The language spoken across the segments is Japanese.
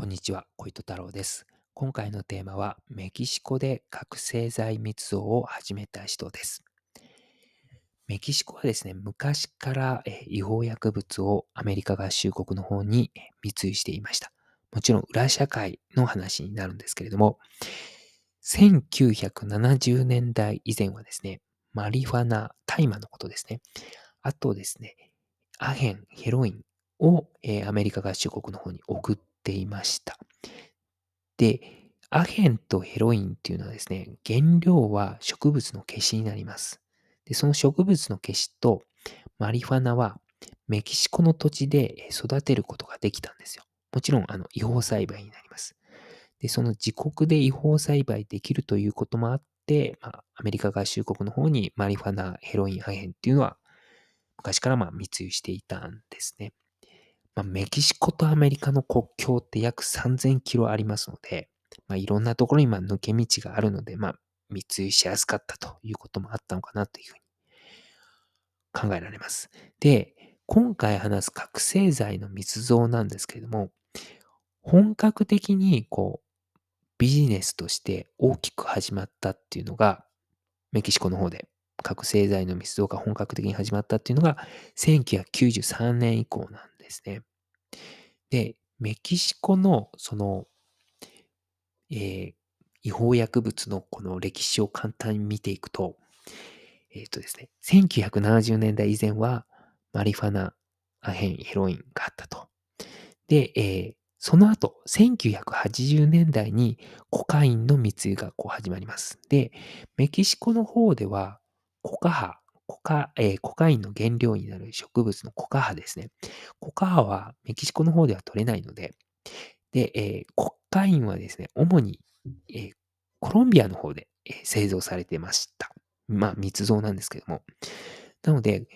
こんにちは、小糸太郎です。今回のテーマは、メキシコで覚醒剤密造を始めた人です。メキシコはですね、昔から違法薬物をアメリカ合衆国の方に密輸していました。もちろん裏社会の話になるんですけれども、1970年代以前はですね、マリファナ、大麻のことですね。あとですね、アヘン、ヘロインをアメリカ合衆国の方に送っていました。で、アヘンとヘロインっていうのはですね、原料は植物のケシになります。で、その植物のケシとマリファナはメキシコの土地で育てることができたんですよ。もちろん違法栽培になります。で、その自国で違法栽培できるということもあって、アメリカ合衆国の方にマリファナ、ヘロイン、アヘンっていうのは昔から密輸していたんですね。メキシコとアメリカの国境って約3000キロありますので、いろんなところに抜け道があるので、密輸しやすかったということもあったのかなというふうに考えられます。で、今回話す覚醒剤の密造なんですけれども、本格的にビジネスとして大きく始まったっていうのが、メキシコの方で覚醒剤の密造が本格的に始まったっていうのが1993年以降なんですね。で、メキシコの違法薬物のこの歴史を簡単に見ていくと、1970年代以前はマリファナ、アヘン、ヘロインがあったと。で、その後、1980年代にコカインの密輸が始まります。で、メキシコの方ではコカインの原料になる植物のコカハですね。コカハはメキシコの方では取れないので、で、コカインはですね、主に、コロンビアの方で製造されてました。密造なんですけども。なので、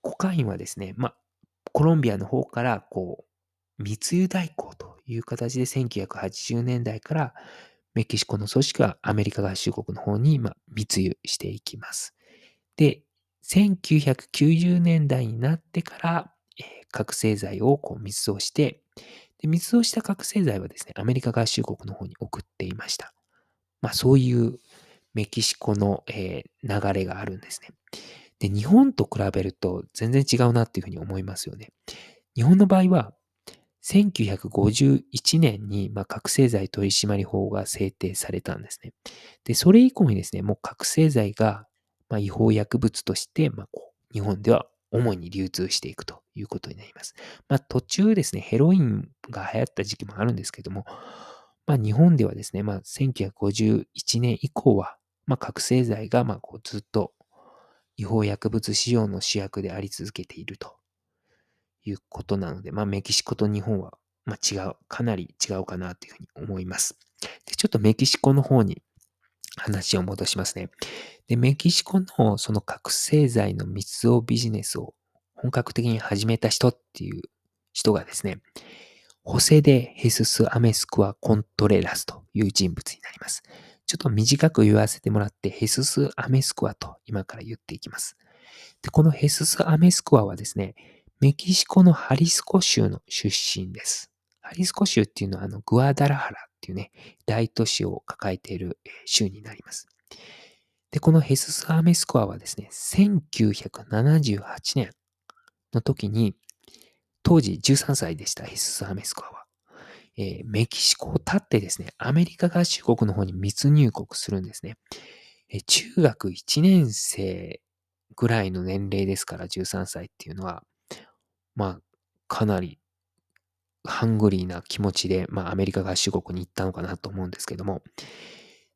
コカインはですね、コロンビアの方から密輸代行という形で1980年代からメキシコの組織はアメリカ合衆国の方に密輸していきます。で、1990年代になってから覚醒剤を密造して、で、密造した覚醒剤はですね、アメリカ合衆国の方に送っていました。そういうメキシコの流れがあるんですね。で、日本と比べると全然違うなっていうふうに思いますよね。日本の場合は1951年に覚醒剤取締法が制定されたんですね。で、それ以降にですね、もう覚醒剤が違法薬物として日本では主に流通していくということになります。途中ですね、ヘロインが流行った時期もあるんですけども、日本ではですね、1951年以降は覚醒剤がずっと違法薬物市場の主役であり続けているということなので、メキシコと日本はかなり違うかなというふうに思います。で、ちょっとメキシコの方に話を戻しますね。で、メキシコのその覚醒剤の密造ビジネスを本格的に始めた人っていう人がですね、ホセ・デ・ヘスス・アメスクア・コントレラスという人物になります。ちょっと短く言わせてもらって、ヘスス・アメスクアと今から言っていきます。で、このヘスス・アメスクアはですね、メキシコのハリスコ州の出身です。ハリスコ州っていうのはグアダラハラっていうね、大都市を抱えている州になります。で、このヘスス・アメスクアはですね、1978年の時に、当時13歳でした。ヘスス・アメスクアは、メキシコを立ってですね、アメリカ合衆国の方に密入国するんですね。中学1年生ぐらいの年齢ですから、13歳っていうのはかなりハングリーな気持ちで、アメリカ合衆国に行ったのかなと思うんですけども。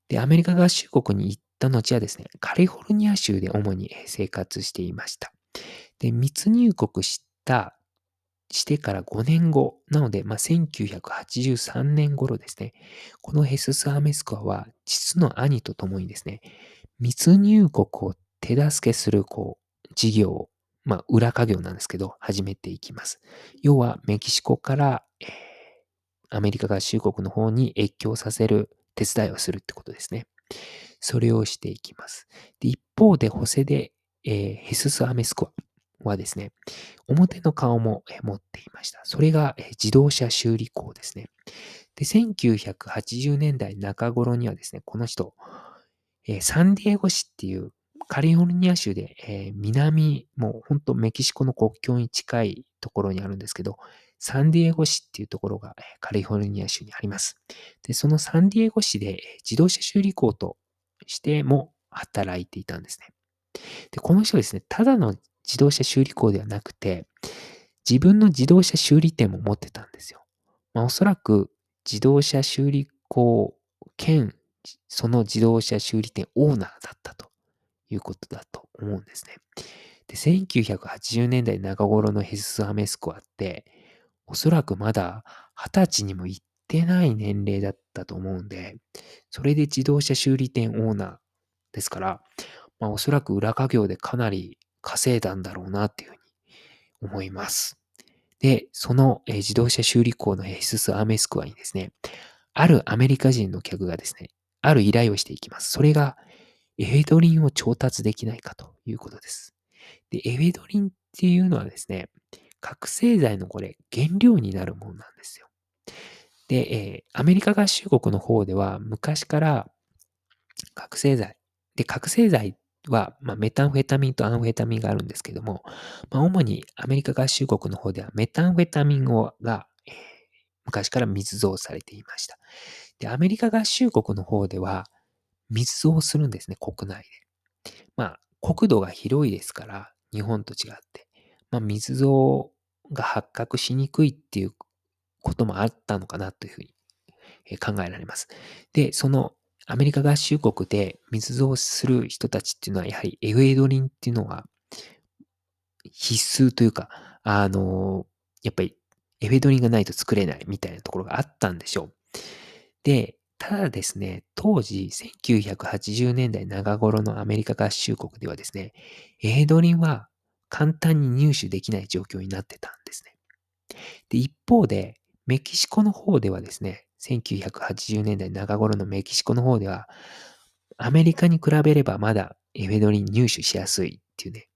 で、アメリカ合衆国に行った後はですね、カリフォルニア州で主に生活していました。で、密入国してから5年後なので、1983年頃ですね、このヘスス・アメスコアは実の兄とともにですね、密入国を手助けする事業を裏稼業なんですけど、始めていきます。要は、メキシコから、アメリカ合衆国の方に越境させる手伝いをするってことですね。それをしていきます。で、一方で、ホセ・デ・ヘスス・アメスコアはですね、表の顔も持っていました。それが自動車修理工ですね。で、1980年代中頃にはですね、この人、サンディエゴ市っていうカリフォルニア州で、南、もうほんとメキシコの国境に近いところにあるんですけど、サンディエゴ市っていうところがカリフォルニア州にあります。で、そのサンディエゴ市で自動車修理工としても働いていたんですね。で、この人ですね、ただの自動車修理工ではなくて、自分の自動車修理店も持ってたんですよ。まあ、おそらく自動車修理工兼その自動車修理店オーナーだったということだと思うんですね。で、1980年代中頃のヘスス・ハメスコアって、おそらくまだ20歳にも行ってない年齢だったと思うんで、それで自動車修理店オーナーですから、まあ、おそらく裏稼業でかなり稼いだんだろうなっていうふうに思います。で、その自動車修理工のヘスス・アメスクアにですね、あるアメリカ人の客がですね、ある依頼をしていきます。それがエフェドリンを調達できないかということです。で、エフェドリンっていうのはですね、覚醒剤のこれ原料になるものなんですよ。で、アメリカ合衆国の方では昔から覚醒剤で、覚醒剤は、まあ、メタンフェタミンとアンフェタミンがあるんですけども、まあ、主にアメリカ合衆国の方ではメタンフェタミンが、昔から密造されていました。で、アメリカ合衆国の方では密造するんですね、国内で。まあ、国土が広いですから、日本と違って。まあ、密造が発覚しにくいっていうこともあったのかなというふうに考えられます。で、そのアメリカ合衆国で密造する人たちっていうのは、やはりエフェドリンっていうのは必須というか、やっぱりエフェドリンがないと作れないみたいなところがあったんでしょう。で、ただですね、当時1980年代中頃のアメリカ合衆国ではですね、エフェドリンは簡単に入手できない状況になってたんですね。で、一方でメキシコの方ではですね、1980年代中頃のメキシコの方では、アメリカに比べればまだエフェドリン入手しやすいっていうね、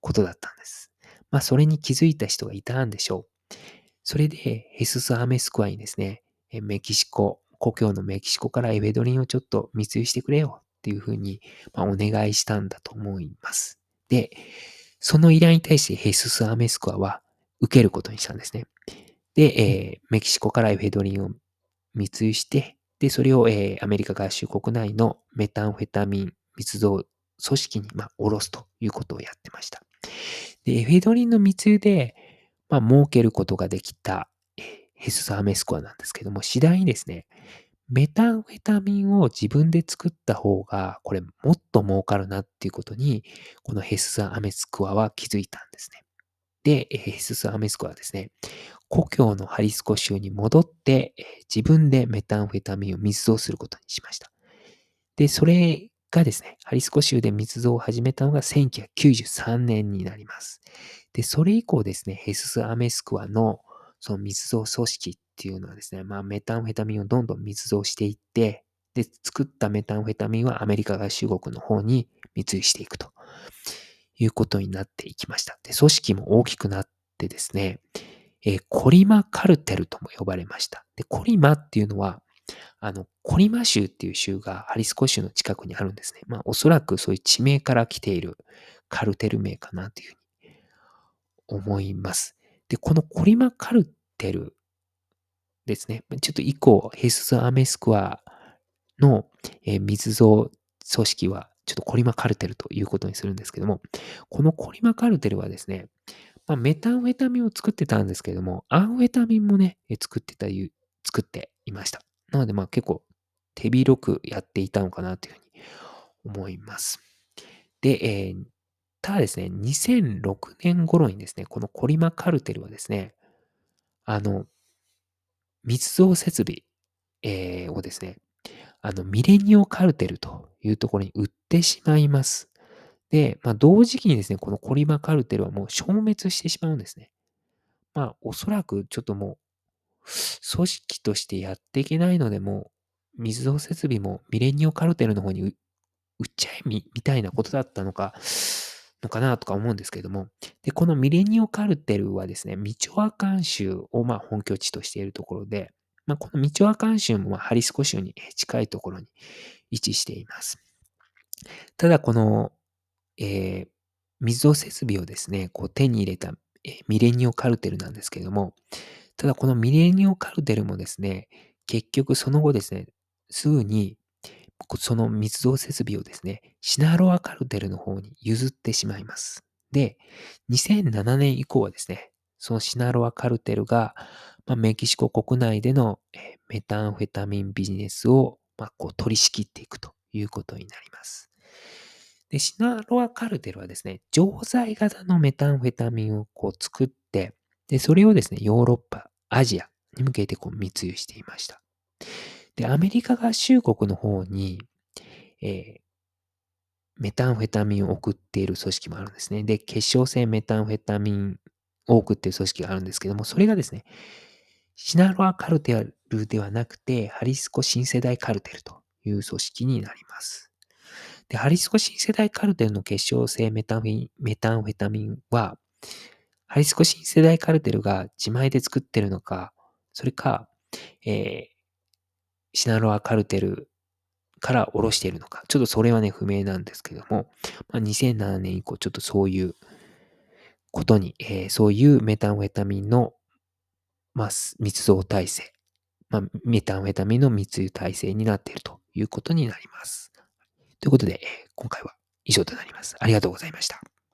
ことだったんです。まあ、それに気づいた人がいたんでしょう。それで、ヘスス・アメスクアにですね、メキシコ、故郷のメキシコからエフェドリンをちょっと密輸してくれよっていうふうに、まあ、お願いしたんだと思います。で、その依頼に対してヘスス・アメスクアは受けることにしたんですね。で、メキシコからエフェドリンを密輸して、で、それを、アメリカ合衆国内のメタンフェタミン密造組織に、まあ、下ろすということをやってました。で、エフェドリンの密輸で、まあ、儲けることができた、ヘスス・アメスコアなんですけども、次第にですね、メタンフェタミンを自分で作った方が、これ、もっと儲かるなっていうことに、このヘスス・アメスコアは気づいたんですね。で、ヘスス・アメスコアはですね、故郷のハリスコ州に戻って、自分でメタンフェタミンを密造することにしました。で、それがですね、ハリスコ州で密造を始めたのが1993年になります。で、それ以降ですね、ヘスス・アメスクアのその密造組織っていうのはですね、まあ、メタンフェタミンをどんどん密造していって、で、作ったメタンフェタミンはアメリカ合衆国の方に密輸していくということになっていきました。で、組織も大きくなってですね、コリマカルテルとも呼ばれました。で、コリマっていうのは、コリマ州っていう州がハリスコ州の近くにあるんですね。まあ、おそらくそういう地名から来ているカルテル名かなというふうに思います。で、このコリマカルテルですね。ちょっと以降、ヘスス・アメスクアの、密造組織は、ちょっとコリマカルテルということにするんですけども、このコリマカルテルはですね、まあ、メタンフェタミンを作ってたんですけれども、アンフェタミンもね、作っていました。なので、まあ結構手広くやっていたのかなというふうに思います。で、ただですね、2006年頃にですね、このコリマカルテルはですね、密造設備、をですね、ミレニオカルテルというところに売ってしまいます。で、まあ、同時期にですね、このコリマカルテルはもう消滅してしまうんですね。まあ、おそらくちょっともう、組織としてやっていけないので、もう、密造設備もミレニオカルテルの方に売っちゃえみたいなことだったのか、のかなとか思うんですけれども、でこのミレニオカルテルはですね、ミチョアカン州を本拠地としているところで、このミチョアカン州もハリスコ州に近いところに位置しています。ただこの、水道設備をですね、手に入れたミレニオカルテルなんですけれども、ただこのミレニオカルテルもですね、結局その後ですね、すぐにその密造設備をですね、シナロアカルテルの方に譲ってしまいます。で、2007年以降はですね、そのシナロアカルテルが、メキシコ国内でのメタンフェタミンビジネスを取り仕切っていくということになります。で、シナロアカルテルはですね、錠剤型のメタンフェタミンを作って、で、それをですね、ヨーロッパ、アジアに向けて密輸していました。で、アメリカ合衆国の方に、メタンフェタミンを送っている組織もあるんですね。で、結晶性メタンフェタミンを送っている組織があるんですけども、それがですね、シナロアカルテルではなくて、ハリスコ新世代カルテルという組織になります。で、ハリスコ新世代カルテルの結晶性メタンフェタミンは、ハリスコ新世代カルテルが自前で作ってるのか、それか、シナロアカルテルから下ろしているのか、ちょっとそれはね、不明なんですけども、2007年以降、ちょっとそういうことに、そういうメタンフェタミンの、密造体制、メタンフェタミンの密輸体制になっているということになります。ということで、今回は以上となります。ありがとうございました。